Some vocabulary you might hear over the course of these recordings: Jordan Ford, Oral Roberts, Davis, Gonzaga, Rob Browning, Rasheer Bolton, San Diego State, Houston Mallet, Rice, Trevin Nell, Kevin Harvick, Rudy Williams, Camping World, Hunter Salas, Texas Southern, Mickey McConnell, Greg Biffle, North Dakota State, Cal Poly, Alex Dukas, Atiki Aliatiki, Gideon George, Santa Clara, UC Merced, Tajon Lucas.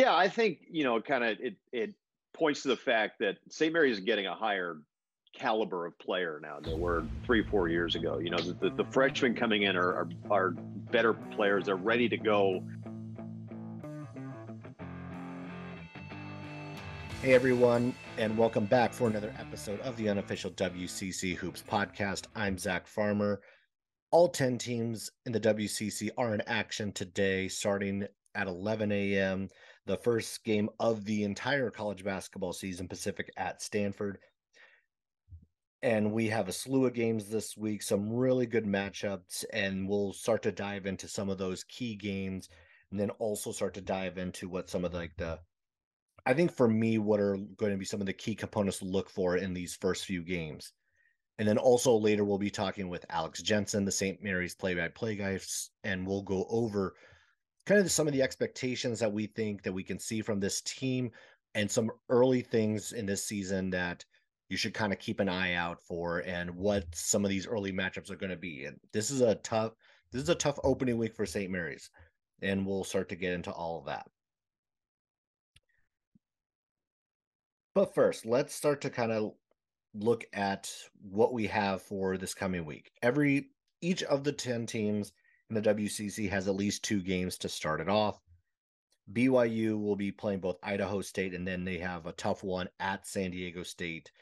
Yeah, I think, you know, kind of it points to the fact that St. Mary's is getting a higher caliber of player now than they were 3-4 years ago. You know, the freshmen coming in are better players. They're ready to go. Hey, everyone, and welcome back for another episode of the unofficial WCC Hoops podcast. I'm Zach Farmer. All 10 teams in the WCC are in action today, starting at 11 a.m., the first game of the entire college basketball season, Pacific at Stanford. And we have a slew of games this week, some really good matchups, and we'll start to dive into some of those key games and then also start to dive into what some of I think for me, what are going to be some of the key components to look for in these first few games. And then also later we'll be talking with Alex Jensen, the St. Mary's play-by-play guy, and we'll go over kind of some of the expectations that we think that we can see from this team and some early things in this season that you should kind of keep an eye out for and what some of these early matchups are going to be. And this is a tough opening week for St. Mary's, and we'll start to get into all of that. But first, let's start to kind of look at what we have for this coming week. Each of the 10 teams in the WCC has at least two games to start it off. BYU will be playing both Idaho State, and then they have a tough one at San Diego State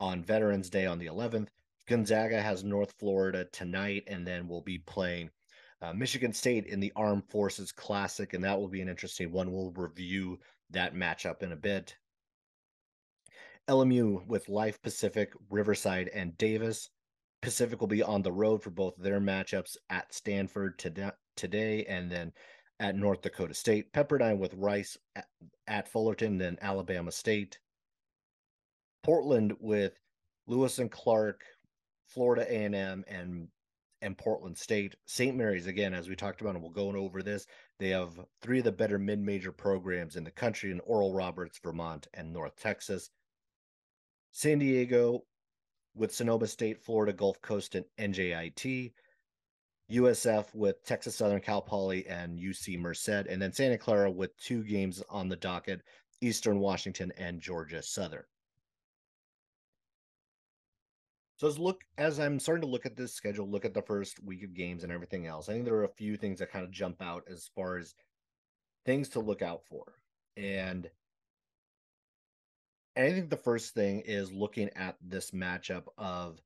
on Veterans Day on the 11th. Gonzaga has North Florida tonight, and then we'll be playing Michigan State in the Armed Forces Classic, and that will be an interesting one. We'll review that matchup in a bit. LMU with Life, Pacific, Riverside, and Davis. Pacific will be on the road for both their matchups at Stanford today and then at North Dakota State. Pepperdine with Rice at Fullerton, then Alabama State. Portland with Lewis and Clark, Florida A&M, and Portland State. St. Mary's, again, as we talked about, and we'll go over this, they have three of the better mid-major programs in the country in Oral Roberts, Vermont, and North Texas. San Diego with Sonoma State, Florida Gulf Coast, and NJIT. USF with Texas Southern, Cal Poly, and UC Merced. And then Santa Clara with two games on the docket, Eastern Washington and Georgia Southern. So as I'm starting to look at this schedule, look at the first week of games and everything else, I think there are a few things that kind of jump out as far as things to look out for. And I think the first thing is looking at this matchup of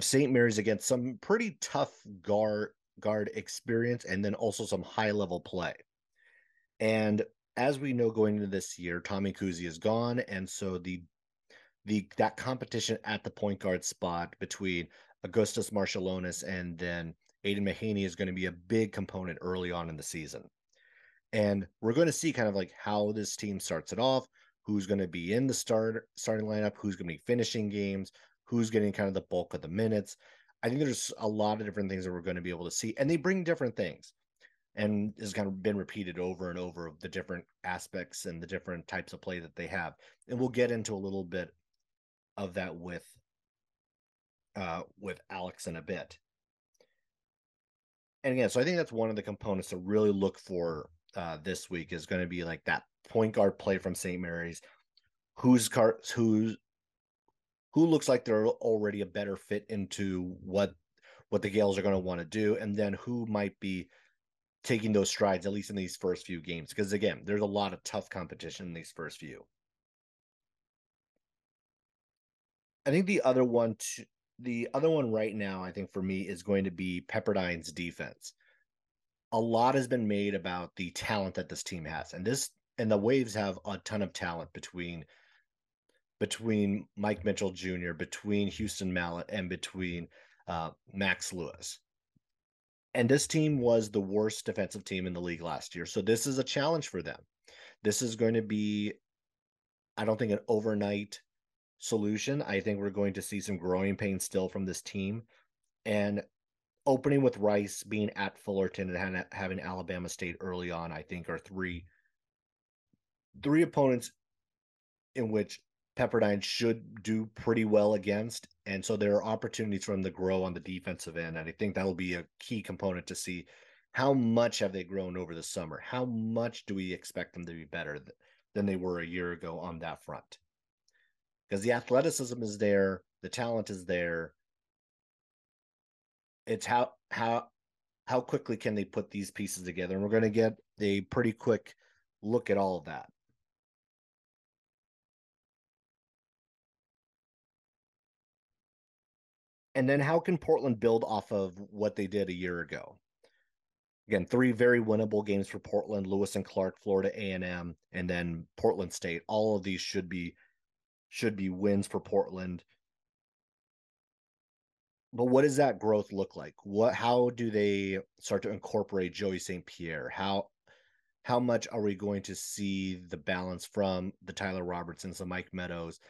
St. Mary's against some pretty tough guard experience and then also some high-level play. And as we know going into this year, Tommy Cousy is gone, and so that competition at the point guard spot between Augustus Marciulionis and then Aiden Mahaney is going to be a big component early on in the season. And we're going to see kind of like how this team starts it off, who's going to be in the starting lineup, who's going to be finishing games, who's getting kind of the bulk of the minutes. I think there's a lot of different things that we're going to be able to see, and they bring different things. And it's kind of been repeated over and over of the different aspects and the different types of play that they have. And we'll get into a little bit of that with Alex in a bit. And again, so I think that's one of the components to really look for this week is going to be like that point guard play from St. Mary's, who looks like they're already a better fit into what the Gales are going to want to do, and then who might be taking those strides, at least in these first few games. Because again, there's a lot of tough competition in these first few. I think the other one right now, I think for me, is going to be Pepperdine's defense. A lot has been made about the talent that this team has. And the Waves have a ton of talent between Mike Mitchell Jr., between Houston Mallet, and between Max Lewis. And this team was the worst defensive team in the league last year. So this is a challenge for them. This is going to be, I don't think, an overnight solution. I think we're going to see some growing pains still from this team. And opening with Rice, being at Fullerton, and having Alabama State early on, I think, are three opponents in which Pepperdine should do pretty well against. And so there are opportunities for them to grow on the defensive end. And I think that'll be a key component to see how much have they grown over the summer? How much do we expect them to be better than they were a year ago on that front? Because the athleticism is there, the talent is there. It's how quickly can they put these pieces together? And we're going to get a pretty quick look at all of that. And then how can Portland build off of what they did a year ago? Again, three very winnable games for Portland, Lewis and Clark, Florida A&M, and then Portland State. All of these should be wins for Portland. But what does that growth look like? How do they start to incorporate Joey St. Pierre? How much are we going to see the balance from the Tyler Robertsons, the Mike Meadows,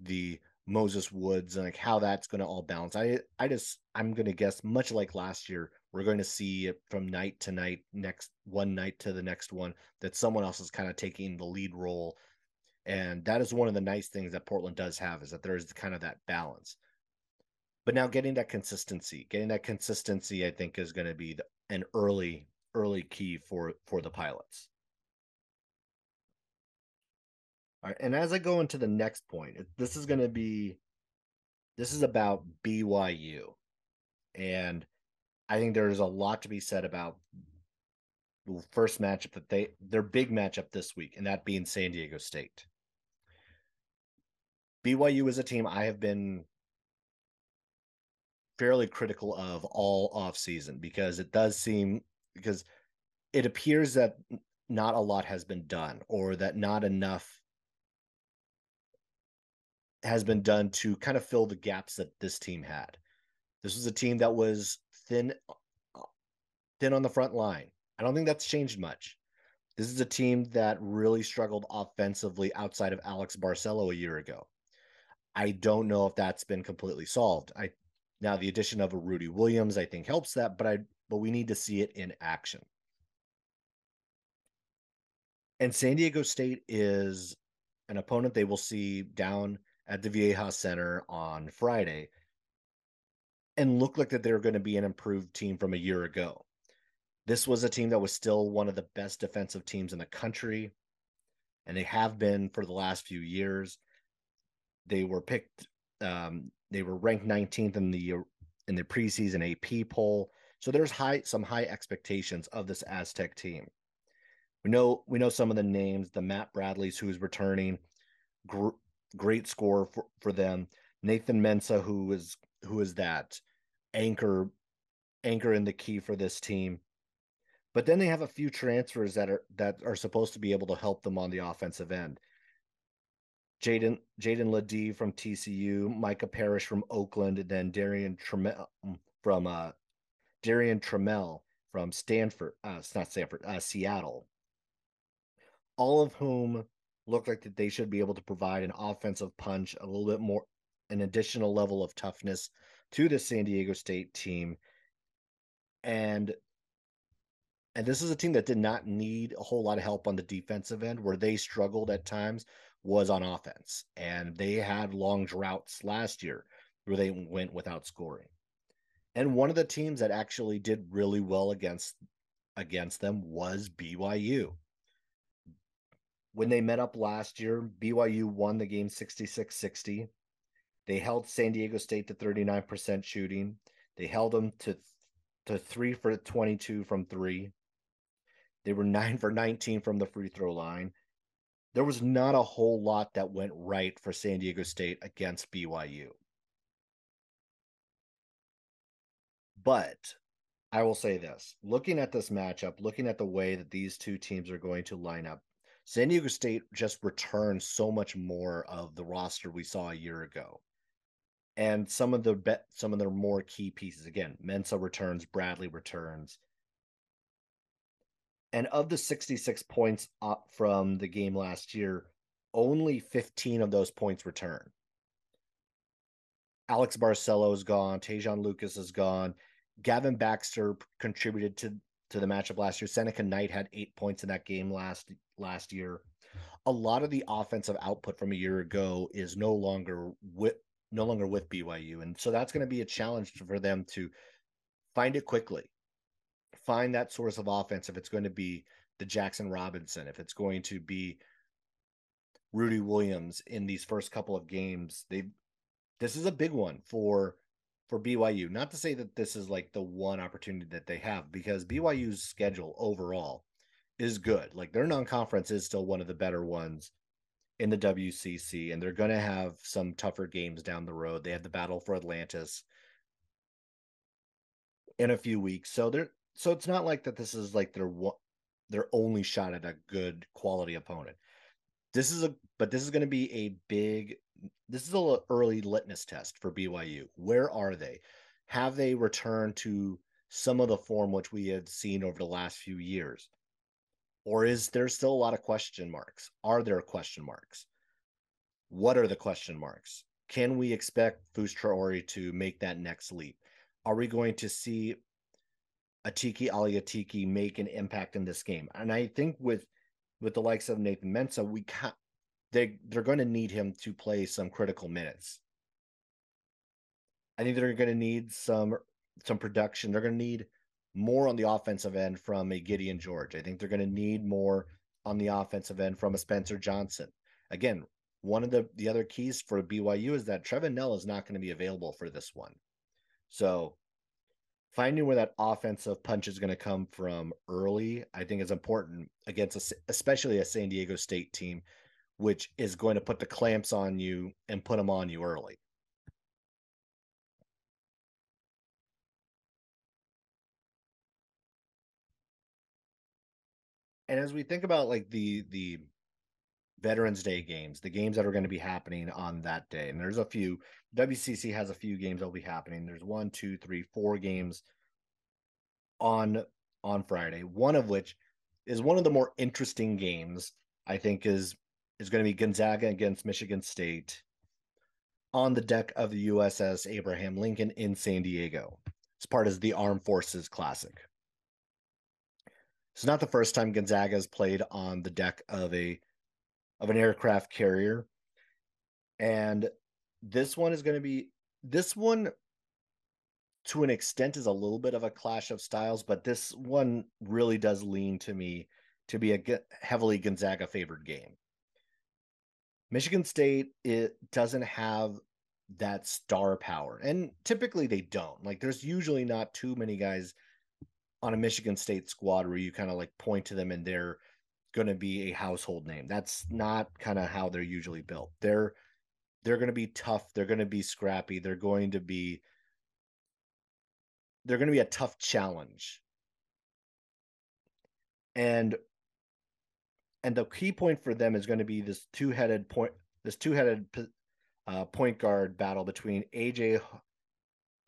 the Moses Woods, and like how that's going to all balance? I'm going to guess, much like last year, we're going to see it from night to night, next one night to the next one, that someone else is kind of taking the lead role. And that is one of the nice things that Portland does have, is that there is kind of that balance. But now getting that consistency, I think, is going to be an early key for the Pilots. All right, and as I go into the next point, this is about BYU. And I think there's a lot to be said about the first matchup, that their big matchup this week, and that being San Diego State. BYU is a team I have been fairly critical of all offseason, because it appears that not a lot has been done, or that not enough has been done to kind of fill the gaps that this team had. This was a team that was thin on the front line. I don't think that's changed much. This is a team that really struggled offensively outside of Alex Barcelo a year ago. I don't know if that's been completely solved. Now the addition of a Rudy Williams, I think, helps that, but we need to see it in action. And San Diego State is an opponent they will see down at the Vieja Center on Friday, and look like that they're going to be an improved team from a year ago. This was a team that was still one of the best defensive teams in the country, and they have been for the last few years. They were picked. They were ranked 19th in the preseason AP poll, so there's some high expectations of this Aztec team. We know some of the names, the Matt Bradleys, who is returning, great scorer for them. Nathan Mensah, who is that anchor in the key for this team. But then they have a few transfers that are supposed to be able to help them on the offensive end. Jaden Ledee from TCU, Micah Parrish from Oakland, and then Darrion Trammell from Stanford. Seattle. All of whom look like that they should be able to provide an offensive punch, a little bit more, an additional level of toughness to the San Diego State team. And this is a team that did not need a whole lot of help on the defensive end. Where they struggled at times was on offense, and they had long droughts last year where they went without scoring. And one of the teams that actually did really well against them was BYU. When they met up last year, BYU won the game 66-60. They held San Diego State to 39% shooting. They held them to 3 for 22 from 3. They were 9 for 19 from the free throw line. There was not a whole lot that went right for San Diego State against BYU. But I will say this, looking at this matchup, looking at the way that these two teams are going to line up, San Diego State just returned so much more of the roster we saw a year ago. And some of their more key pieces, again, Mensah returns, Bradley returns. And of the 66 points up from the game last year, only 15 of those points return. Alex Barcelo is gone. Tajon Lucas is gone. Gavin Baxter contributed to the matchup last year. Seneca Knight had 8 points in that game last year. A lot of the offensive output from a year ago is no longer with BYU. And so that's going to be a challenge for them to find it quickly, find that source of offense. If it's going to be the Jackson Robinson, if it's going to be Rudy Williams in these first couple of games, this is a big one for BYU. Not to say that this is like the one opportunity that they have, because BYU's schedule overall is good. Like, their non-conference is still one of the better ones in the WCC, and they're going to have some tougher games down the road. They have the battle for Atlantis in a few weeks. So it's not like that this is like their only shot at a good quality opponent. This is going to be a big, this is an early litmus test for BYU. Where are they? Have they returned to some of the form which we had seen over the last few years? Or is there still a lot of question marks? Are there question marks? What are the question marks? Can we expect Fus Traore to make that next leap? Are we going to see Atiki Aliatiki make an impact in this game? And I think with the likes of Nathan Mensah, they're going to need him to play some critical minutes. I think they're going to need some production. They're going to need more on the offensive end from a Gideon George. I think they're going to need more on the offensive end from a Spencer Johnson. Again, one of the other keys for BYU is that Trevin Nell is not going to be available for this one. So finding where that offensive punch is going to come from early, I think, is important against especially a San Diego State team, which is going to put the clamps on you and put them on you early. And as we think about like the Veterans Day games, the games that are going to be happening on that day, and there's a few, WCC has a few games that'll be happening. There's 4 games on Friday, one of which is one of the more interesting games, I think, is going to be Gonzaga against Michigan State on the deck of the USS Abraham Lincoln in San Diego. It's part of the Armed Forces Classic. It's not the first time Gonzaga has played on the deck of an aircraft carrier. And this one to an extent is a little bit of a clash of styles, but this one really does lean to me to be a heavily Gonzaga favored game. Michigan State, it doesn't have that star power, and typically they don't. Like, there's usually not too many guys on a Michigan State squad where you kind of like point to them and they're going to be a household name. That's not kind of how they're usually built. They're going to be tough. They're going to be scrappy. They're going to be a tough challenge. And the key point for them is going to be this two-headed point guard battle between AJ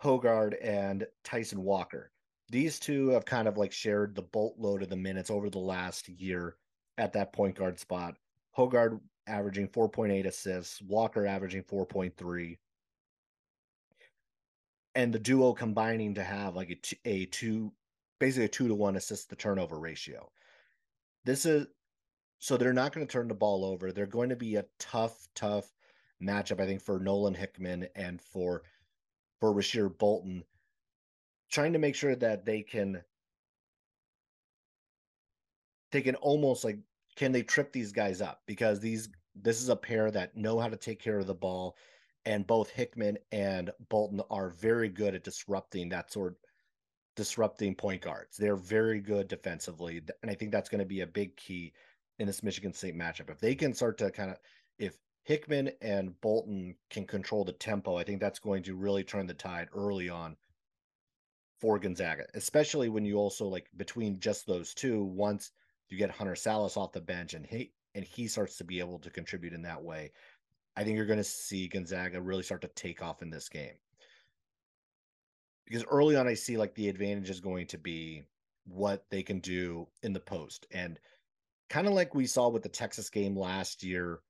Hogard and Tyson Walker. These two have kind of like shared the boatload of the minutes over the last year at that point guard spot. Hogard averaging 4.8 assists, Walker averaging 4.3. And the duo combining to have like a 2-to-1 assist to turnover ratio. So they're not going to turn the ball over. They're going to be a tough matchup, I think, for Nolan Hickman and for Rasheer Bolton, trying to make sure that they can almost like, can they trip these guys up? Because this is a pair that know how to take care of the ball, and both Hickman and Bolton are very good at disrupting point guards. They're very good defensively. And I think that's going to be a big key in this Michigan State matchup. If they can start to if Hickman and Bolton can control the tempo, I think that's going to really turn the tide early on for Gonzaga, especially when you also like between just those two, once you get Hunter Salas off the bench and he starts to be able to contribute in that way, I think you're going to see Gonzaga really start to take off in this game. Because early on, I see like the advantage is going to be what they can do in the post. And kind of like we saw with the Texas game last year,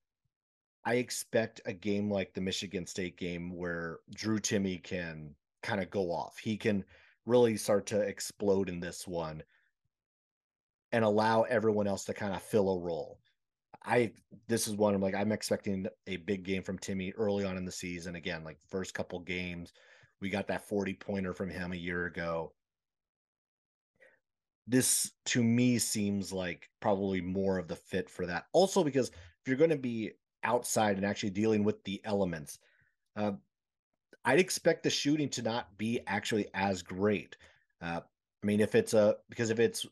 I expect a game like the Michigan State game where Drew Timme can kind of go off. He can really start to explode in this one and allow everyone else to kind of fill a role. This is one I'm like, I'm expecting a big game from Timme early on in the season. Again, like first couple games, we got that 40-pointer from him a year ago. this to me seems like probably more of the fit for that. Also, because if you're going to be outside and actually dealing with the elements, I'd expect the shooting to not be actually as great. I mean, if it's a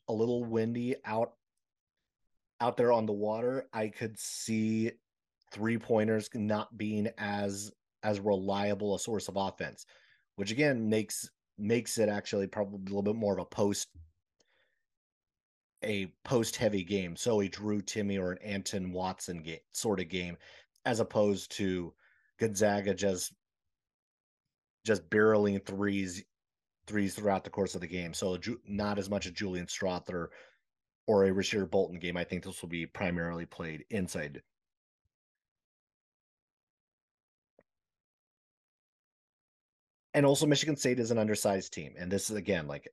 little windy out there on the water, I could see 3-pointers not being as reliable a source of offense, which again makes it actually probably a little bit more of a post heavy game. So a Drew Timme or an Anton Watson game, sort of game, as opposed to Gonzaga just barreling threes throughout the course of the game. So not as much a Julian Strother or a Rasheer Bolton game. I think this will be primarily played inside. And also, Michigan State is an undersized team. And this is, again, like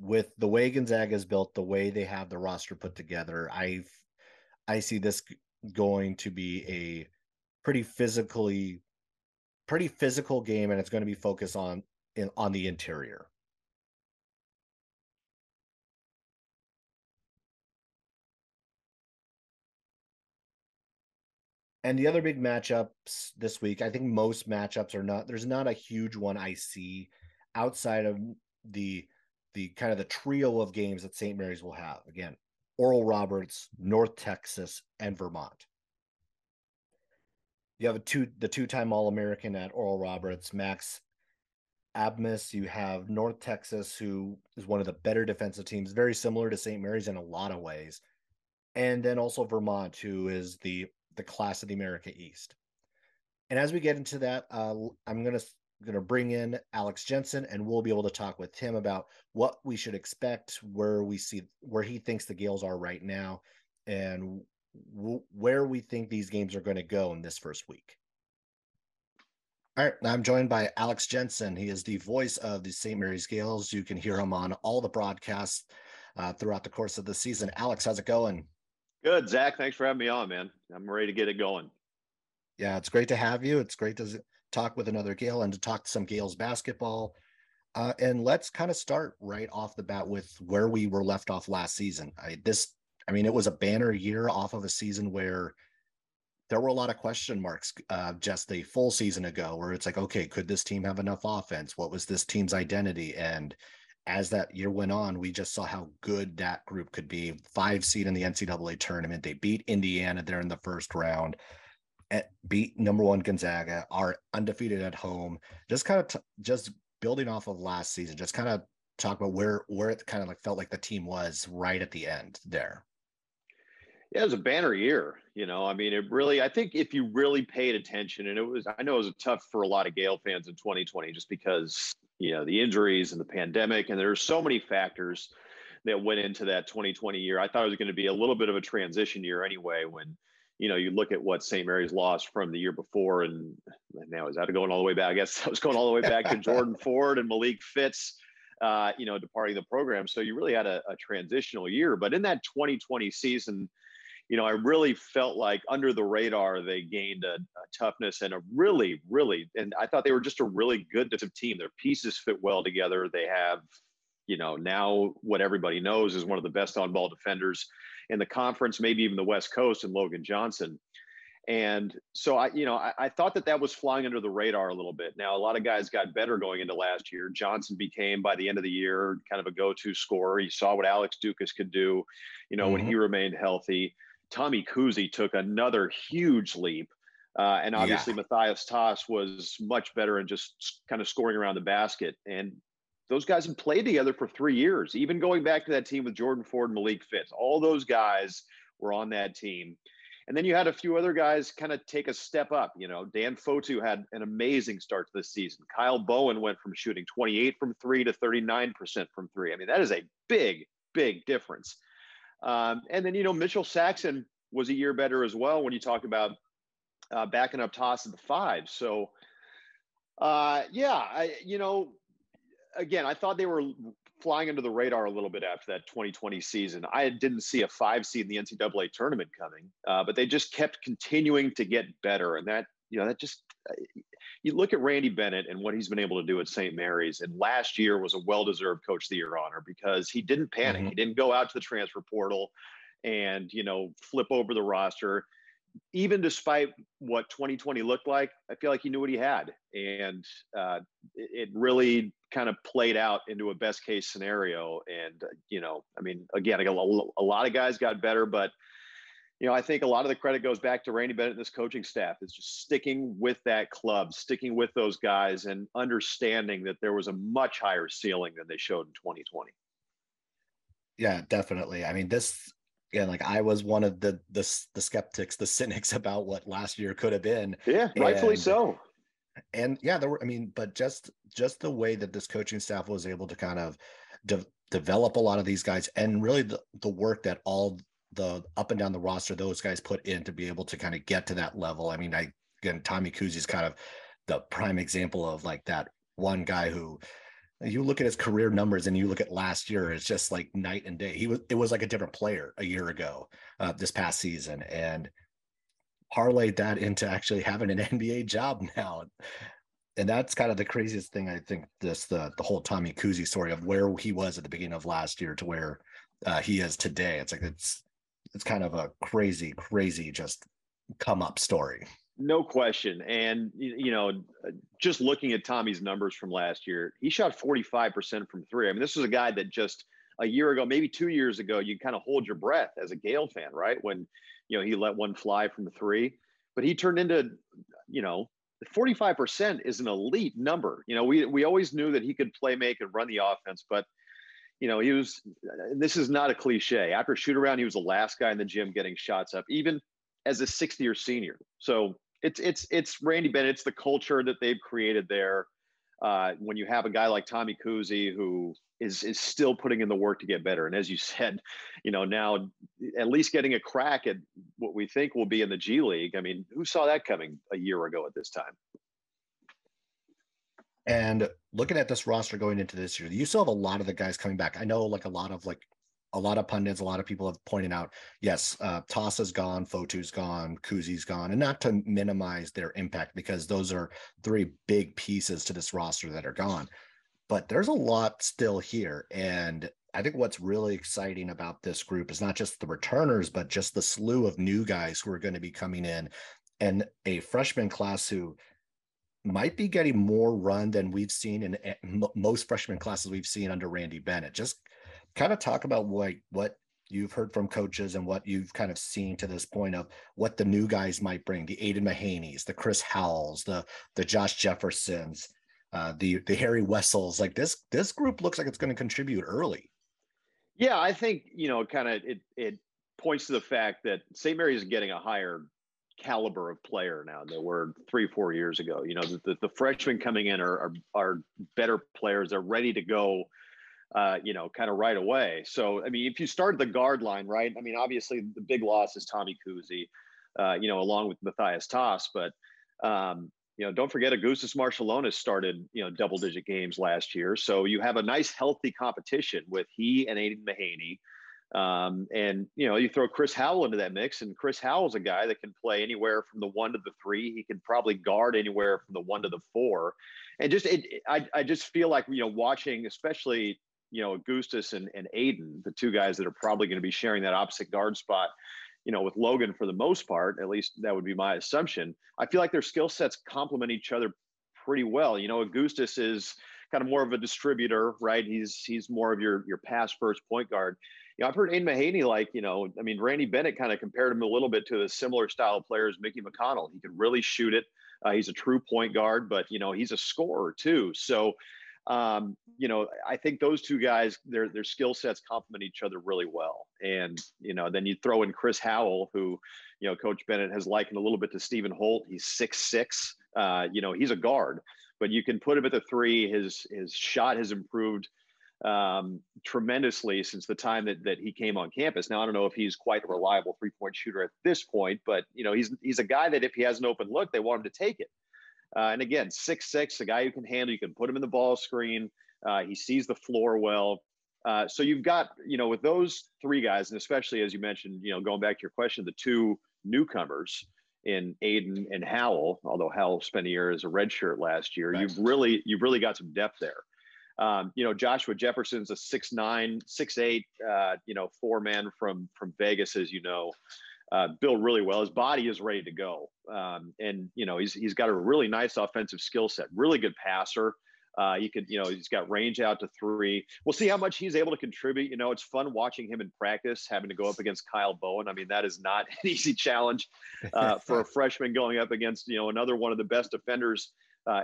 with the way Gonzaga is built, the way they have the roster put together, I see this going to be a pretty physical game, and it's going to be focused on the interior. And the other big matchups this week, I think most matchups are not, there's not a huge one I see outside of the kind of the trio of games that St. Mary's will have. Again, Oral Roberts, North Texas, and Vermont. You have the two-time All-American at Oral Roberts, Max Abmus. You have North Texas, who is one of the better defensive teams, very similar to St. Mary's in a lot of ways. And then also Vermont, who is the class of the America East. And as we get into that, I'm going to bring in Alex Jensen, and we'll be able to talk with him about what we should expect, where he thinks the Gaels are right now, and where we think these games are going to go in this first week. All right, I'm joined by Alex Jensen. He is the voice of the St. Mary's Gaels. You can hear him on all the broadcasts throughout the course of the season. Alex, how's it going? Good, Zach. Thanks for having me on, man. I'm ready to get it going. Yeah, it's great to have you. It's great to talk with another Gael and to talk some Gaels basketball. And let's kind of start right off the bat with where we were left off last season. It was a banner year off of a season where there were a lot of question marks just a full season ago, where it's like, okay, could this team have enough offense? What was this team's identity? And as that year went on, we just saw how good that group could be. 5 seed in the NCAA tournament. They beat Indiana there in the first round, beat number 1 Gonzaga, are undefeated at home. Just kind of just building off of last season, just kind of talk about where it kind of like felt like the team was right at the end there. Yeah, it was a banner year. I think if you really paid attention, and it was tough for a lot of Gael fans in 2020, just because, the injuries and the pandemic, and there's so many factors that went into that 2020 year. I thought it was going to be a little bit of a transition year anyway, when, you look at what St. Mary's lost from the year before. And now I guess that was going all the way back to Jordan Ford and Malik Fitz, departing the program. So you really had a transitional year, but in that 2020 season, I really felt like under the radar, they gained a toughness and a really, really, and I thought they were just a really good defensive team. Their pieces fit well together. They have, now what everybody knows is one of the best on-ball defenders in the conference, maybe even the West Coast, and Logan Johnson. And so I thought that was flying under the radar a little bit. Now, a lot of guys got better going into last year. Johnson became, by the end of the year, kind of a go-to scorer. You saw what Alex Dukas could do, when he remained healthy. Tommy Cousy took another huge leap. And obviously Matthias Tass was much better in just kind of scoring around the basket. And those guys had played together for 3 years, even going back to that team with Jordan Ford and Malik Fitz. All those guys were on that team. And then you had a few other guys kind of take a step up. Dan Fotu had an amazing start to this season. Kyle Bowen went from shooting 28% from three to 39% from three. I mean, that is a big, big difference. And then, Mitchell Saxon was a year better as well when you talk about backing up Toss at the 5. So, again, I thought they were flying under the radar a little bit after that 2020 season. I didn't see a 5 seed in the NCAA tournament coming, but they just kept continuing to get better. And that, that just, you look at Randy Bennett and what he's been able to do at St. Mary's, and last year was a well-deserved Coach of the Year honor because he didn't panic. Mm-hmm. He didn't go out to the transfer portal and, you know, flip over the roster. Even despite what 2020 looked like, I feel like he knew what he had. And it really kind of played out into a best case scenario. And, you know, I mean, again, a lot of guys got better, but, you know, I think a lot of the credit goes back to Randy Bennett and this coaching staff. It's just sticking with that club, sticking with those guys, and understanding that there was a much higher ceiling than they showed in 2020. Yeah, definitely. I mean, this, again, like I was one of the skeptics, the cynics about what last year could have been. Yeah, rightfully so. And yeah, there were, I mean, but just the way that this coaching staff was able to kind of develop a lot of these guys, and really the work that all the up and down the roster those guys put in to be able to kind of get to that level. I mean, again, Tommy Cousy is kind of the prime example of like that one guy who, you look at his career numbers and you look at last year, it's just like night and day. It was like a different player a year ago, this past season, and parlayed that into actually having an NBA job now. And that's kind of the craziest thing, I think, this the whole Tommy Cousy story of where he was at the beginning of last year to where he is today. It's like it's kind of a crazy, crazy just come up story. No question. And, you know, just looking at Tommy's numbers from last year, he shot 45% from three. I mean, this was a guy that just a year ago, maybe 2 years ago, you kind of hold your breath as a Gale fan, right? When, you know, he let one fly from three, but he turned into, you know, 45% is an elite number. You know, we always knew that he could play, make, and run the offense, but, you know, he was, this is not a cliche. After shoot around, he was the last guy in the gym getting shots up, even as a sixth-year senior. So it's Randy Bennett. It's the culture that they've created there. When you have a guy like Tommy Cousy who is still putting in the work to get better, and as you said, you know, now at least getting a crack at what we think will be in the G League. I mean, who saw that coming a year ago at this time? And looking at this roster going into this year, you still have a lot of the guys coming back. I know, like a lot of pundits, a lot of people have pointed out, yes, Tassa's gone, Fotu's gone, Cousy's gone, and not to minimize their impact because those are three big pieces to this roster that are gone. But there's a lot still here. And I think what's really exciting about this group is not just the returners, but just the slew of new guys who are going to be coming in, and a freshman class who might be getting more run than we've seen in most freshman classes we've seen under Randy Bennett. Just kind of talk about what you've heard from coaches and what you've kind of seen to this point of what the new guys might bring, the Aiden Mahaneys, the Chris Howells, the Josh Jeffersons, the Harry Wessels. Like this group looks like it's going to contribute early. Yeah, I think, you know, kind of it points to the fact that St. Mary's is getting a higher caliber of player now than they were 3-4 years ago. You know, the freshmen coming in are better players. They're ready to go, you know, kind of right away. So, I mean, if you start the guard line, right, I mean, obviously the big loss is Tommy Cousy, you know, along with Matthias Tass, but, you know, don't forget Augustus Marciulionis started, you know, double-digit games last year. So you have a nice, healthy competition with he and Aiden Mahaney. And, you know, you throw Chris Howell into that mix, and Chris Howell's a guy that can play anywhere from the 1 to the 3. He can probably guard anywhere from the 1 to the 4. And just, I just feel like, you know, watching, especially, you know, Augustus and Aiden, the two guys that are probably going to be sharing that opposite guard spot, you know, with Logan for the most part, at least that would be my assumption. I feel like their skill sets complement each other pretty well. You know, Augustus is kind of more of a distributor, right? He's more of your pass first point guard. You know, I've heard Aiden Mahaney, like, you know, I mean, Randy Bennett kind of compared him a little bit to a similar style of player as Mickey McConnell. He can really shoot it. He's a true point guard, but, you know, he's a scorer too. So, you know, I think those two guys, their skill sets complement each other really well. And, you know, then you throw in Chris Howell, who, you know, Coach Bennett has likened a little bit to Stephen Holt. He's 6'6". You know, he's a guard, but you can put him at the 3. His shot has improved tremendously since the time that he came on campus. Now, I don't know if he's quite a reliable three-point shooter at this point, but, you know, he's a guy that if he has an open look, they want him to take it. And again, 6'6", a guy who can handle, you can put him in the ball screen. He sees the floor well. So you've got, you know, with those three guys, and especially as you mentioned, you know, going back to your question, the two newcomers in Aiden and Howell, although Howell spent a year as a redshirt last year. Nice. You've really got some depth there. You know, Joshua Jefferson's a 6'9", 6'8", four-man from Vegas, as you know, built really well. His body is ready to go. And, you know, he's got a really nice offensive skill set, really good passer. He's got range out to three. We'll see how much he's able to contribute. You know, it's fun watching him in practice, having to go up against Kyle Bowen. I mean, that is not an easy challenge for a freshman going up against, you know, another one of the best defenders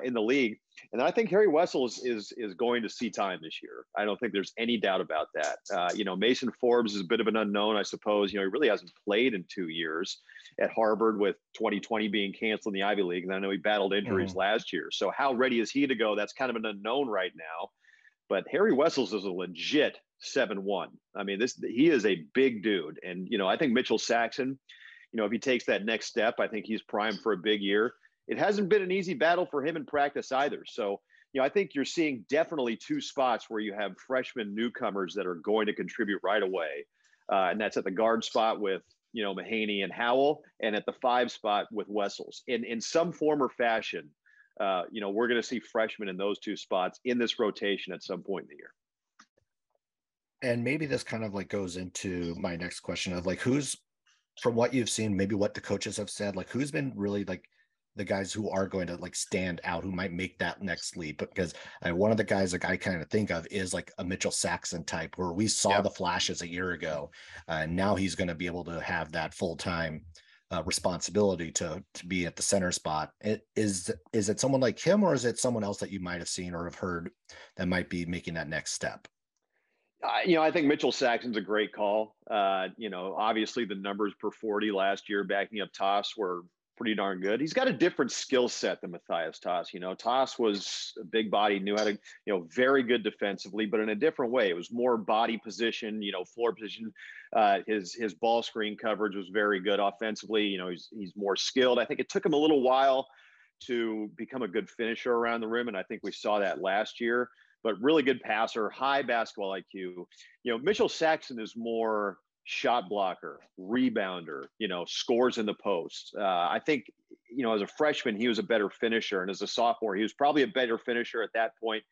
in the league. And I think Harry Wessels is going to see time this year. I don't think there's any doubt about that. Mason Forbes is a bit of an unknown, I suppose. You know, he really hasn't played in 2 years at Harvard, with 2020 being canceled in the Ivy League. And I know he battled injuries last year. So how ready is he to go? That's kind of an unknown right now. But Harry Wessels is a legit 7'1". I mean, he is a big dude. And, you know, I think Mitchell Saxon, you know, if he takes that next step, I think he's primed for a big year. It hasn't been an easy battle for him in practice either. So, you know, I think you're seeing definitely two spots where you have freshmen newcomers that are going to contribute right away. And that's at the guard spot with, you know, Mahaney and Howell, and at the five spot with Wessels. In some form or fashion, we're going to see freshmen in those two spots in this rotation at some point in the year. And maybe this kind of like goes into my next question of like, who's, from what you've seen, maybe what the coaches have said, like who's been really like the guys who are going to like stand out, who might make that next leap? Because one of the guys like I kind of think of is like a Mitchell Saxon type, where we saw the flashes a year ago, and now he's going to be able to have that full-time responsibility to be at the center spot. Is it someone like him, or is it someone else that you might have seen or have heard that might be making that next step? I think Mitchell Saxon's a great call. Obviously the numbers per 40 last year backing up Toss were pretty darn good. He's got a different skill set than Matthias Toss. You know, Toss was a big body, knew how to, very good defensively, but in a different way. It was more body position, floor position. His ball screen coverage was very good offensively. You know, he's more skilled. I think it took him a little while to become a good finisher around the rim, and I think we saw that last year. But really good passer, high basketball IQ. You know, Mitchell Saxon is more shot blocker, rebounder, scores in the post. I think, as a freshman, he was a better finisher. And as a sophomore, he was probably a better finisher at that point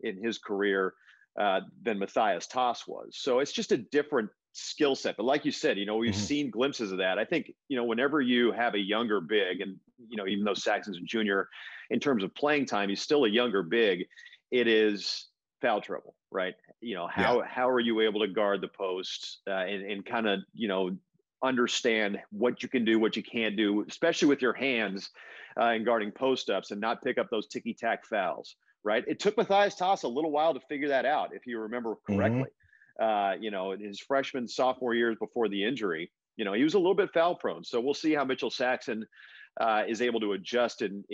in his career than Matthias Toss was. So it's just a different skill set. But like you said, we've seen glimpses of that. I think, whenever you have a younger big, and, even though Saxon's a junior, in terms of playing time, he's still a younger big. It is foul trouble, right? How are you able to guard the post and kind of, understand what you can do, what you can't do, especially with your hands and guarding post ups, and not pick up those ticky tack fouls, right? It took Matthias Toss a little while to figure that out, if you remember correctly. In his freshman, sophomore years before the injury, he was a little bit foul prone. So we'll see how Mitchell Saxon is able to adjust in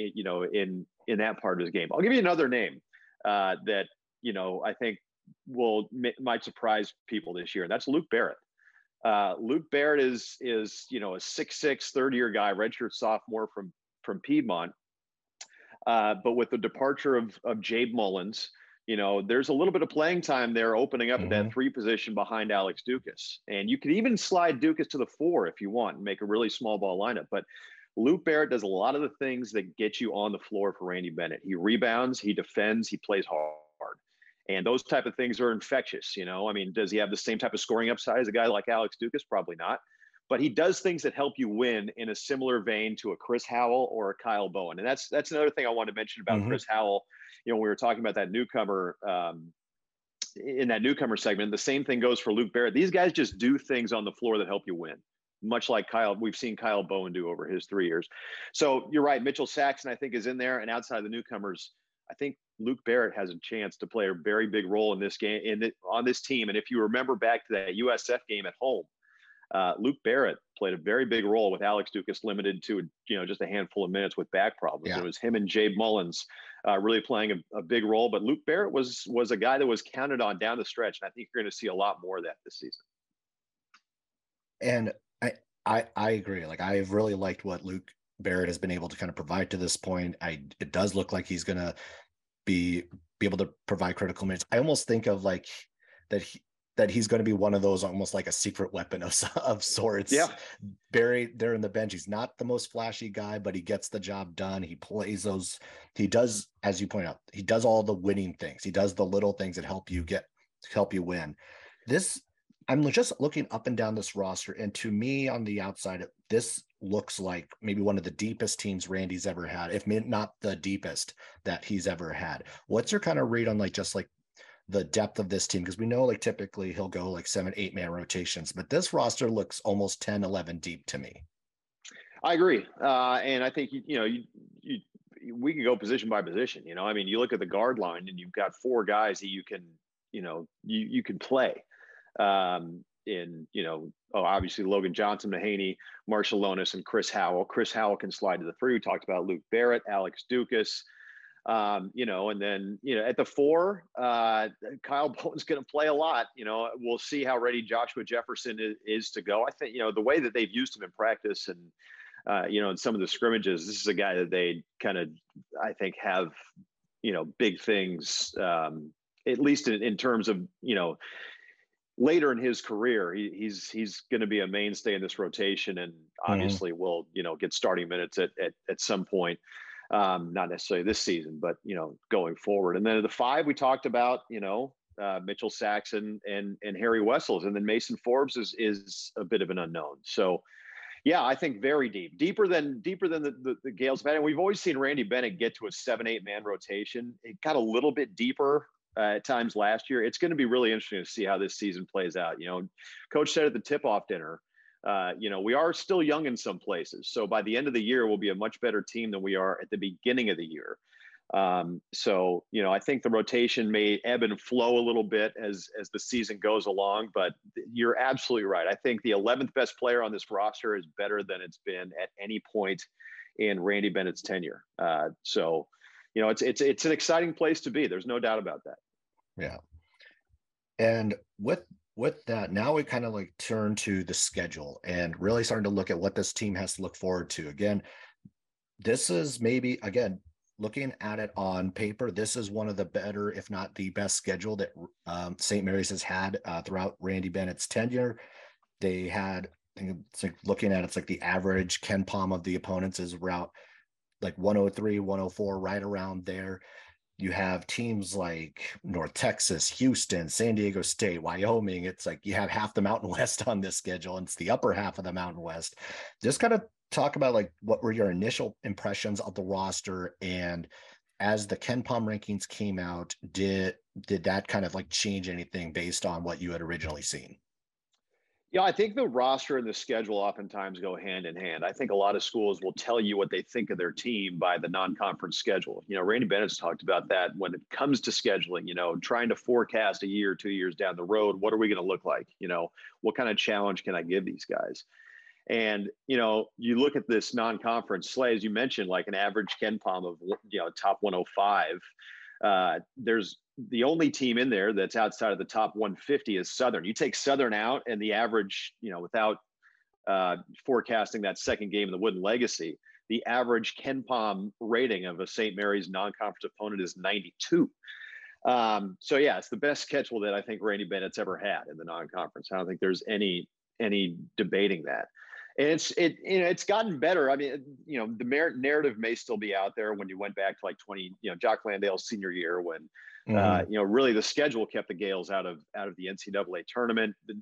that part of his game. I'll give you another name that, I think might surprise people this year. And that's Luke Barrett. Luke Barrett is a 6'6", third-year guy, redshirt sophomore from Piedmont. But with the departure of Jabe Mullins, there's a little bit of playing time there, opening up that three position behind Alex Dukas. And you could even slide Dukas to the four if you want and make a really small ball lineup. But Luke Barrett does a lot of the things that get you on the floor for Randy Bennett. He rebounds, he defends, he plays hard. And those type of things are infectious, I mean, does he have the same type of scoring upside as a guy like Alex Dukas? Probably not. But he does things that help you win in a similar vein to a Chris Howell or a Kyle Bowen. And that's another thing I wanted to mention about Chris Howell. We were talking about that newcomer in that newcomer segment. The same thing goes for Luke Barrett. These guys just do things on the floor that help you win, much like we've seen Kyle Bowen do over his 3 years. So you're right. Mitchell Saxon, I think, is in there. And outside the newcomers, I think Luke Barrett has a chance to play a very big role in this game on this team. And if you remember back to that USF game at home, Luke Barrett played a very big role with Alex Dukas limited to, just a handful of minutes with back problems. Yeah. It was him and Jabe Mullins really playing a big role. But Luke Barrett was a guy that was counted on down the stretch. And I think you're going to see a lot more of that this season. And I agree. Like, I've really liked what Luke Barrett has been able to kind of provide to this point. It does look like he's going to be able to provide critical minutes. I almost think of like that that he's going to be one of those, almost like a secret weapon of sorts. Yeah. Buried there in the bench. He's not the most flashy guy, but he gets the job done. He plays those. He does, as you point out, he does all the winning things. He does the little things that help you win. This, I'm just looking up and down this roster. And to me on the outside, this looks like maybe one of the deepest teams Randy's ever had, if not the deepest that he's ever had. What's your kind of read on like the depth of this team? Because we know like typically he'll go like 7-8 man rotations, but this roster looks almost 10-11 deep to me. I agree. And I think, we can go position by position. You look at the guard line and you've got four guys that you can play obviously Logan Johnson, Mahaney, Marciulionis, and Chris Howell. Chris Howell can slide to the three. We talked about Luke Barrett, Alex Dukas. And then, at the four, Kyle Bolton's going to play a lot. We'll see how ready Joshua Jefferson is to go. I think, the way that they've used him in practice and, in some of the scrimmages, this is a guy that they kind of, I think, have, big things, at least in terms of, later in his career, he's going to be a mainstay in this rotation and obviously will, get starting minutes at some point. Not necessarily this season, but, going forward. And then at the five, we talked about, Mitchell Saxon and Harry Wessels, and then Mason Forbes is a bit of an unknown. So yeah, I think very deep, deeper than the Gales have had. And we've always seen Randy Bennett get to a 7-8 man rotation. It got a little bit deeper at times last year. It's going to be really interesting to see how this season plays out. Coach said at the tip-off dinner, we are still young in some places. So by the end of the year, we'll be a much better team than we are at the beginning of the year. I think the rotation may ebb and flow a little bit as the season goes along, but you're absolutely right. I think the 11th best player on this roster is better than it's been at any point in Randy Bennett's tenure. It's an exciting place to be. There's no doubt about that. Yeah. And with that, now we kind of like turn to the schedule and really starting to look at what this team has to look forward to. Again, this is maybe, looking at it on paper, this is one of the better, if not the best schedule that St. Mary's has had throughout Randy Bennett's tenure. They had, the average Ken Palm of the opponents is around like 103, 104, right around there. You have teams like North Texas, Houston, San Diego State, Wyoming. It's like you have half the Mountain West on this schedule, and it's the upper half of the Mountain West. Just kind of talk about like what were your initial impressions of the roster, and as the Ken Palm rankings came out, did that kind of like change anything based on what you had originally seen? Yeah, I think the roster and the schedule oftentimes go hand in hand. I think a lot of schools will tell you what they think of their team by the non-conference schedule. Randy Bennett's talked about that when it comes to scheduling, trying to forecast a year or 2 years down the road, what are we going to look like? What kind of challenge can I give these guys? And, you look at this non-conference slate, as you mentioned, like an average Ken Palm of, top 105, there's the only team in there that's outside of the top 150 is Southern. You take Southern out and the average, without forecasting that second game in the Wooden Legacy, the average Ken Palm rating of a St. Mary's non-conference opponent is 92. It's the best schedule that I think Randy Bennett's ever had in the non-conference. I don't think there's any debating that. And it's gotten better. The narrative may still be out there when you went back to like Jock Landale's senior year when, really the schedule kept the Gales out of the NCAA tournament. The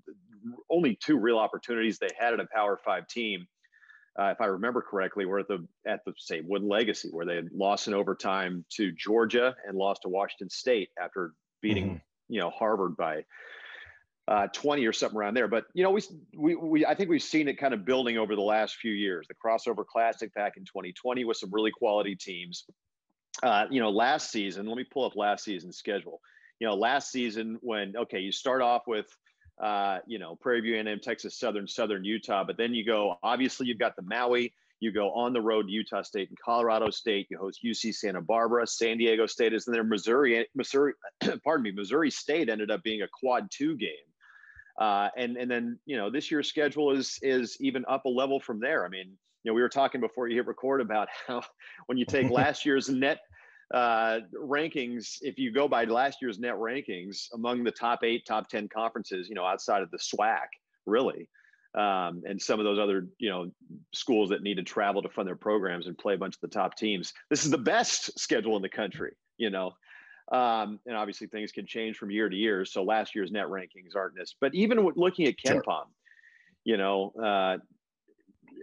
only two real opportunities they had at a Power 5 team, if I remember correctly, were at the Wooden Legacy, where they had lost in overtime to Georgia and lost to Washington State after beating, Harvard by 20 or something around there. But, I think we've seen it kind of building over the last few years. The Crossover Classic back in 2020 with some really quality teams. Last season, let me pull up last season's schedule. Last season you start off with, Prairie View A&M, Texas Southern, Southern Utah, but then you go, obviously you've got the Maui, you go on the road to Utah State and Colorado State, you host UC Santa Barbara, San Diego State is in there, Missouri, Missouri State ended up being a quad 2 game. And then, this year's schedule is even up a level from there. We were talking before you hit record about how when you take last year's net rankings, if you go by last year's net rankings, among the top 8, top 10 conferences, you know, outside of the SWAC, really, and some of those other, you know, schools that need to travel to fund their programs and play a bunch of the top teams. This is the best schedule in the country, you know, and obviously things can change from year to year. So last year's net rankings aren't this, but even looking at KenPom, sure, you know,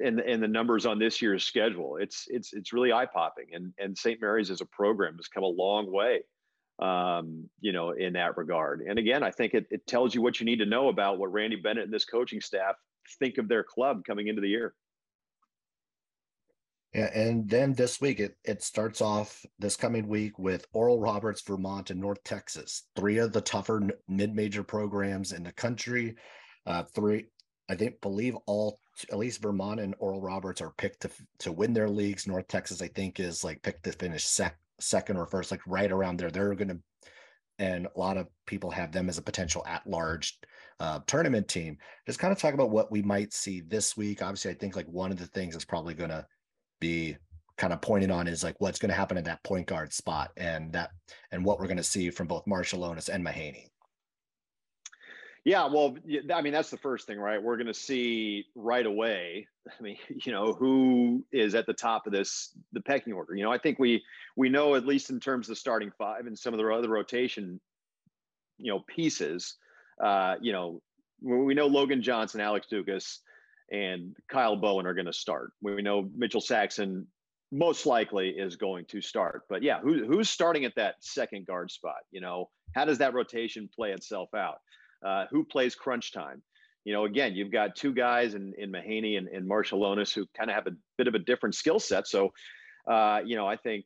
and the numbers on this year's schedule, it's really eye popping. And St. Mary's as a program has come a long way, you know, in that regard. And again, I think it tells you what you need to know about what Randy Bennett and this coaching staff think of their club coming into the year. Yeah, and then this week, it starts off this coming week with Oral Roberts, Vermont, and North Texas, three of the tougher mid-major programs in the country. At least Vermont and Oral Roberts are picked to win their leagues. North Texas, I think, is like picked to finish second or first, like right around there. And a lot of people have them as a potential at-large tournament team. Just kind of talk about what we might see this week. Obviously, I think like one of the things that's probably going to be kind of pointed on is like what's going to happen at that point guard spot and what we're going to see from both Marciulionis and Mahaney. Yeah, well, I mean, that's the first thing, right? We're going to see right away, I mean, you know, who is at the top of the pecking order. You know, I think we know, at least in terms of the starting five and some of the other rotation, you know, pieces, you know, we know Logan Johnson, Alex Dugas, and Kyle Bowen are going to start. We know Mitchell Saxon most likely is going to start. But yeah, who's starting at that second guard spot? You know, how does that rotation play itself out? Who plays crunch time? You know, again, you've got two guys in Mahaney and Marciulionis who kind of have a bit of a different skill set. So, you know, I think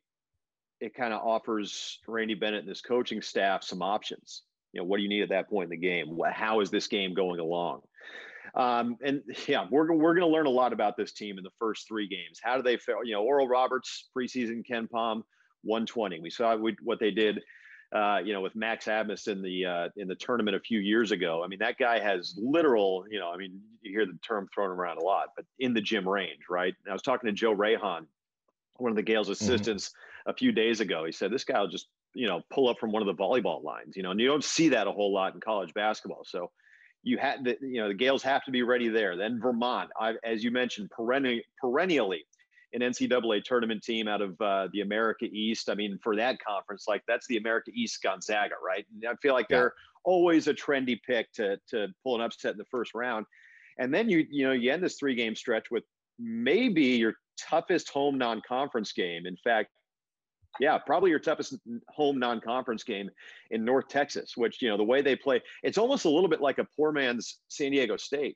it kind of offers Randy Bennett and his coaching staff some options. You know, what do you need at that point in the game? How is this game going along? And yeah, we're going to learn a lot about this team in the first three games. How do they fare? You know, Oral Roberts preseason KenPom 120. We saw what they did. You know, with Max Abmas in the tournament a few years ago. I mean, that guy has literal, you know, I mean, you hear the term thrown around a lot, but in the gym range, right? And I was talking to Joe Rahan, one of the Gales assistants, a few days ago. He said, this guy will just, you know, pull up from one of the volleyball lines, you know, and you don't see that a whole lot in college basketball. So you had, you know, the Gales have to be ready there. Then Vermont, as you mentioned, perennially, an NCAA tournament team out of the America East. I mean, for that conference, like that's the America East Gonzaga, right? And I feel like they're always a trendy pick to pull an upset in the first round. And then you end this three-game stretch with maybe your toughest home non-conference game. In fact, yeah, probably your toughest home non-conference game in North Texas, which, you know, the way they play, it's almost a little bit like a poor man's San Diego State.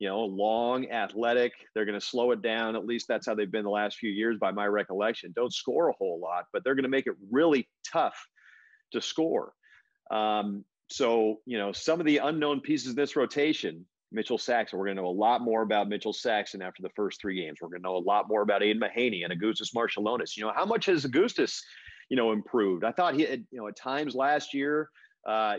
You know, long, athletic, they're going to slow it down. At least that's how they've been the last few years by my recollection. Don't score a whole lot, but they're going to make it really tough to score. So, you know, some of the unknown pieces in this rotation, Mitchell Saxon, we're going to know a lot more about Mitchell Saxon after the first three games. We're going to know a lot more about Aiden Mahaney and Augustus Marciulionis. You know, how much has Augustus, you know, improved? I thought he had, you know, at times last year,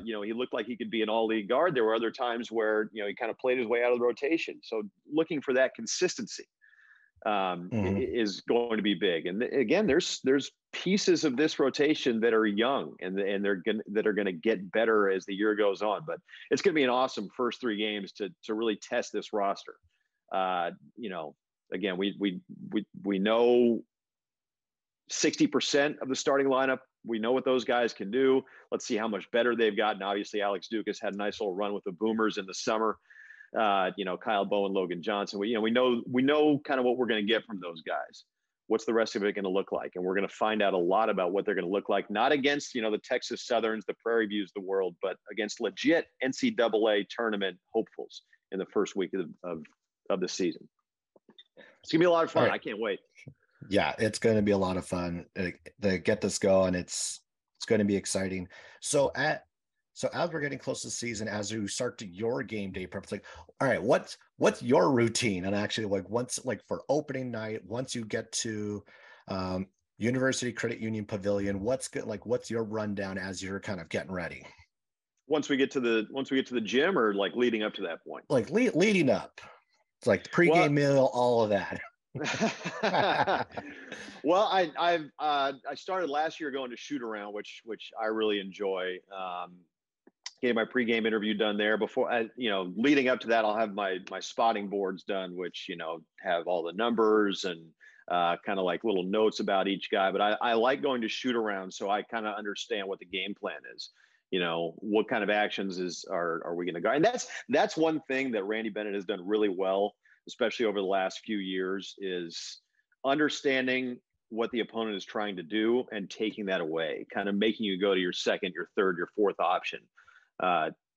you know, he looked like he could be an all-league guard. There were other times where, you know, he kind of played his way out of the rotation. So looking for that consistency is going to be big. And again, there's pieces of this rotation that are young and that are going to get better as the year goes on. But it's going to be an awesome first three games to really test this roster. You know, again, we know 60% of the starting lineup. We know what those guys can do. Let's see how much better they've gotten. Obviously, Alex Dugas had a nice little run with the Boomers in the summer. You know, Kyle Bowen, Logan Johnson. We know kind of what we're going to get from those guys. What's the rest of it going to look like? And we're going to find out a lot about what they're going to look like, not against, you know, the Texas Southerns, the Prairie Views of the world, but against legit NCAA tournament hopefuls in the first week of the season. It's going to be a lot of fun. All right. I can't wait. Yeah, it's going to be a lot of fun to get this going. It's going to be exciting. So as we're getting close to the season, as you start to your game day prep, it's like, all right, what's your routine? And actually, like once, like for opening night, once you get to University Credit Union Pavilion, what's good? Like, what's your rundown as you're kind of getting ready? Once we get to the gym, or like leading up to that point, like leading up, it's like the pregame meal, all of that. Well, I started last year going to shoot around, which I really enjoy. Get my pregame interview done there before, leading up to that, I'll have my spotting boards done, which, have all the numbers and kind of like little notes about each guy. But I like going to shoot around. So I kind of understand what the game plan is, what kind of actions are we going to go. And that's one thing that Randy Bennett has done really well, especially over the last few years, is understanding what the opponent is trying to do and taking that away, kind of making you go to your second, your third, your fourth option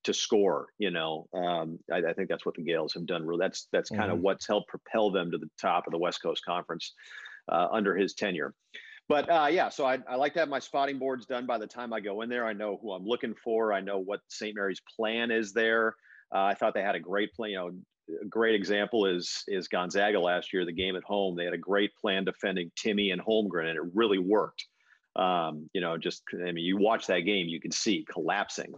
to score. I think that's what the Gales have done. That's kind of what's helped propel them to the top of the West Coast Conference under his tenure. But so I like to have my spotting boards done by the time I go in there. I know who I'm looking for. I know what St. Mary's plan is there. I thought they had a great plan. A great example is Gonzaga last year, the game at home. They had a great plan defending Timmy and Holmgren, and it really worked. You watch that game, you can see collapsing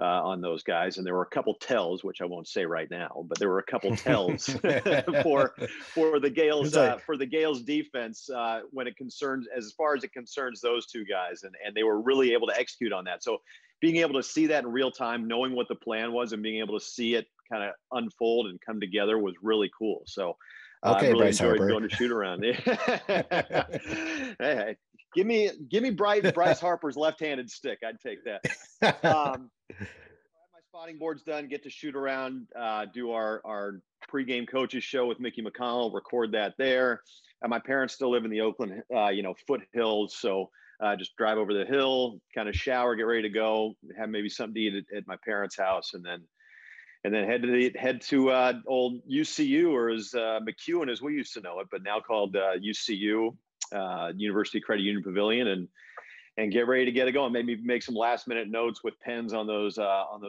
on those guys. And there were a couple tells, which I won't say right now, but there were a couple tells for the Gales, for the Gales defense when it concerns, as far as it concerns those two guys. And they were really able to execute on that. So being able to see that in real time, knowing what the plan was and being able to see it kind of unfold and come together was really cool. So I really enjoyed going to shoot around. Hey, give me Bryce Harper's left-handed stick. I'd take that. I have my spotting boards done, get to shoot around, do our pregame coaches show with Mickey McConnell, record that there. And my parents still live in the Oakland, foothills. So just drive over the hill, kind of shower, get ready to go, have maybe something to eat at my parents' house. And then head to old UCU, or as McEwen as we used to know it, but now called UCU, University Credit Union Pavilion, and get ready to get it going. Maybe make some last minute notes with pens on those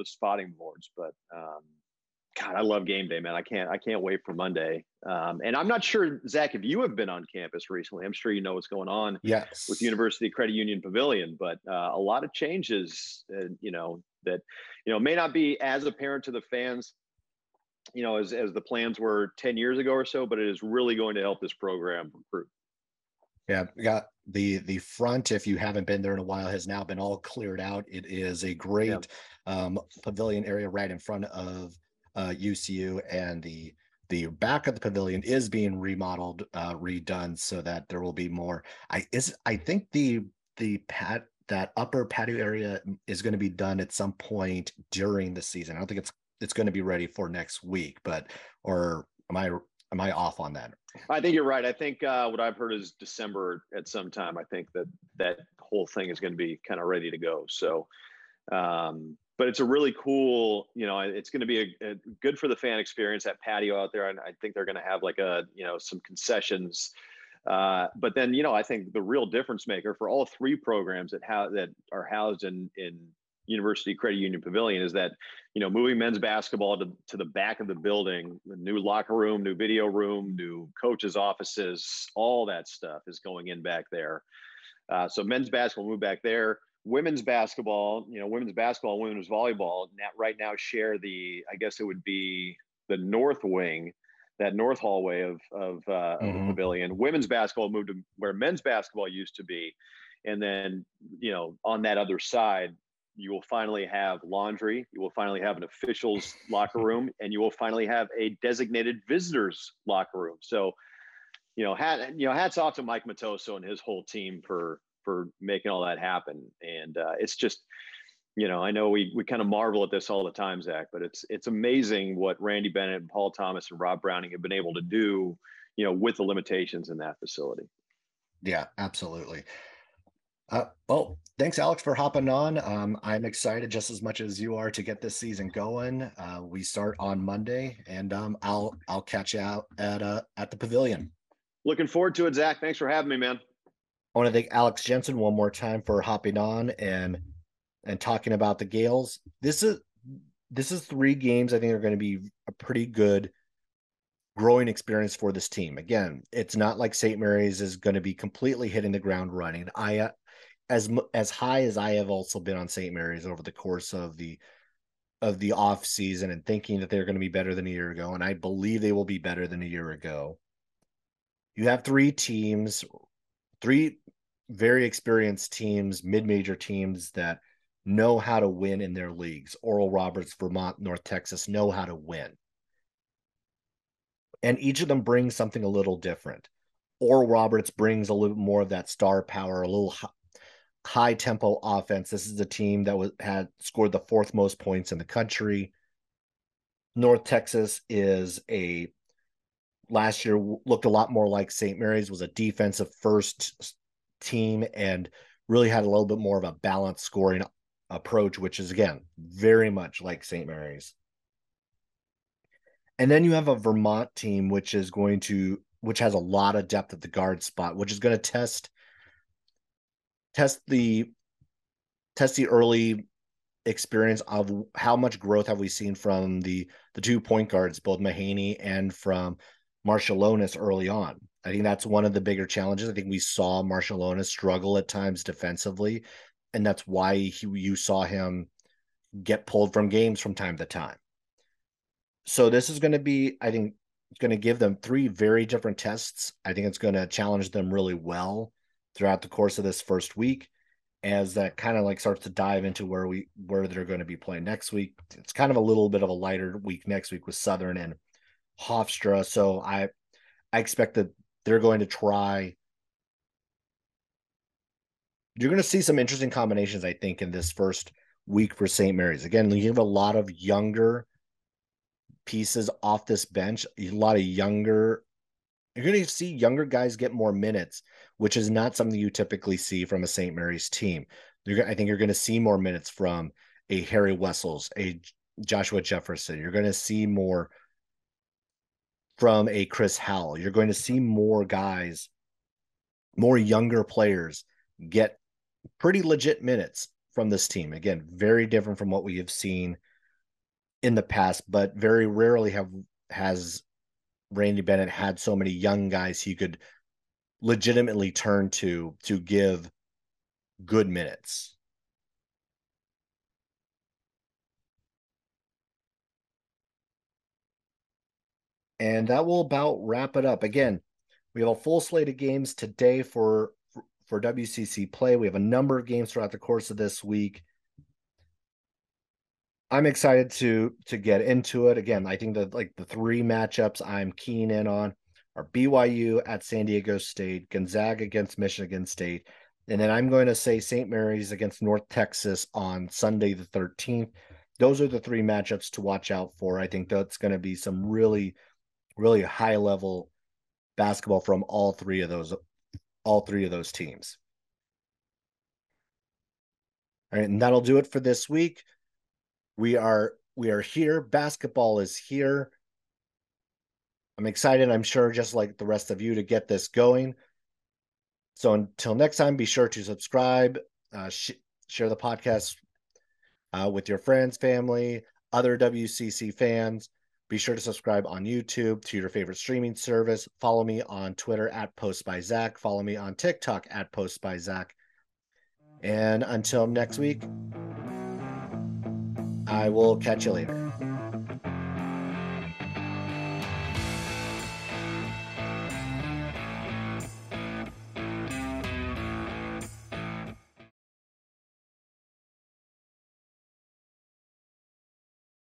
spotting boards. But God, I love game day, man. I can't wait for Monday. And I'm not sure, Zach, if you have been on campus recently. I'm sure you know what's going on with University Credit Union Pavilion, but a lot of changes, that, may not be as apparent to the fans, as the plans were 10 years ago or so, but it is really going to help this program recruit. Yeah, we got the front, if you haven't been there in a while, has now been all cleared out. It is a great pavilion area right in front of UCU, and the back of the pavilion is being remodeled, redone, so that there will be more. I think that upper patio area is going to be done at some point during the season. I don't think it's going to be ready for next week, or am I off on that? I think you're right. I think what I've heard is December at some time. I think that whole thing is going to be kind of ready to go. So, but it's a really cool, it's going to be a good for the fan experience, that patio out there. And I think they're going to have like some concessions. But then, I think the real difference maker for all three programs that are housed in University Credit Union Pavilion is that, moving men's basketball to the back of the building, the new locker room, new video room, new coaches' offices, all that stuff is going in back there. So men's basketball moved back there. Women's basketball, women's volleyball right now share I guess it would be the north wing, that north hallway of the pavilion. Women's basketball moved to where men's basketball used to be. And then, on that other side, you will finally have laundry. You will finally have an officials locker room, and you will finally have a designated visitors locker room. So, hats off to Mike Matoso and his whole team for making all that happen. And it's just, I know we kind of marvel at this all the time, Zach, but it's amazing what Randy Bennett and Paul Thomas and Rob Browning have been able to do, with the limitations in that facility. Yeah, absolutely. Well, thanks, Alex, for hopping on. I'm excited just as much as you are to get this season going. We start on Monday, and I'll catch you out at the pavilion. Looking forward to it, Zach. Thanks for having me, man. I want to thank Alex Jensen one more time for hopping on and talking about the Gales. This is three games I think are going to be a pretty good growing experience for this team. Again, it's not like St. Mary's is going to be completely hitting the ground running. As high as I have also been on St. Mary's over the course of the off season and thinking that they're going to be better than a year ago, and I believe they will be better than a year ago. you have three very experienced teams, mid-major teams that know how to win in their leagues. Oral Roberts, Vermont, North Texas know how to win. And each of them brings something a little different. Oral Roberts brings a little more of that star power, a little high tempo offense. This is a team that had scored the fourth most points in the country. North Texas last year looked a lot more like St. Mary's, was a defensive first team and really had a little bit more of a balanced scoring approach, which is, again, very much like St. Mary's. And then you have a Vermont team, which has a lot of depth at the guard spot, which is going to test the early experience of how much growth have we seen from the two point guards, both Mahaney and from Marciulionis early on. I think that's one of the bigger challenges. I think we saw Marciulionis struggle at times defensively, and that's why you saw him get pulled from games from time to time. So this is going to be, I think, it's going to give them three very different tests. I think it's going to challenge them really well throughout the course of this first week, as that kind of like starts to dive into where they're going to be playing next week. It's kind of a little bit of a lighter week next week with Southern and Hofstra. So I expect that they're going to try. You're going to see some interesting combinations, I think, in this first week for St. Mary's. Again, you have a lot of younger pieces off this bench, you're going to see younger guys get more minutes, which is not something you typically see from a St. Mary's team. I think you're going to see more minutes from a Harry Wessels, a Joshua Jefferson. You're going to see more from a Chris Howell. You're going to see more guys, more younger players get pretty legit minutes from this team. Again, very different from what we have seen in the past, but very rarely has Randy Bennett had so many young guys he could legitimately turn to give good minutes. And that will about wrap it up. Again, we have a full slate of games today for WCC play. We have a number of games throughout the course of this week. I'm excited to get into it. Again, I think that the three matchups I'm keen in on are BYU at San Diego State, Gonzaga against Michigan State, and then I'm going to say St. Mary's against North Texas on Sunday the 13th. Those are the three matchups to watch out for. I think that's going to be some really, really high level basketball from all three of those teams. All right, and that'll do it for this week. We are here. Basketball is here. I'm excited, I'm sure, just like the rest of you, to get this going. So until next time, be sure to subscribe, share the podcast with your friends, family, other WCC fans. Be sure to subscribe on YouTube to your favorite streaming service. Follow me on Twitter @PostByZach. Follow me on TikTok @PostByZach. And until next week, I will catch you later.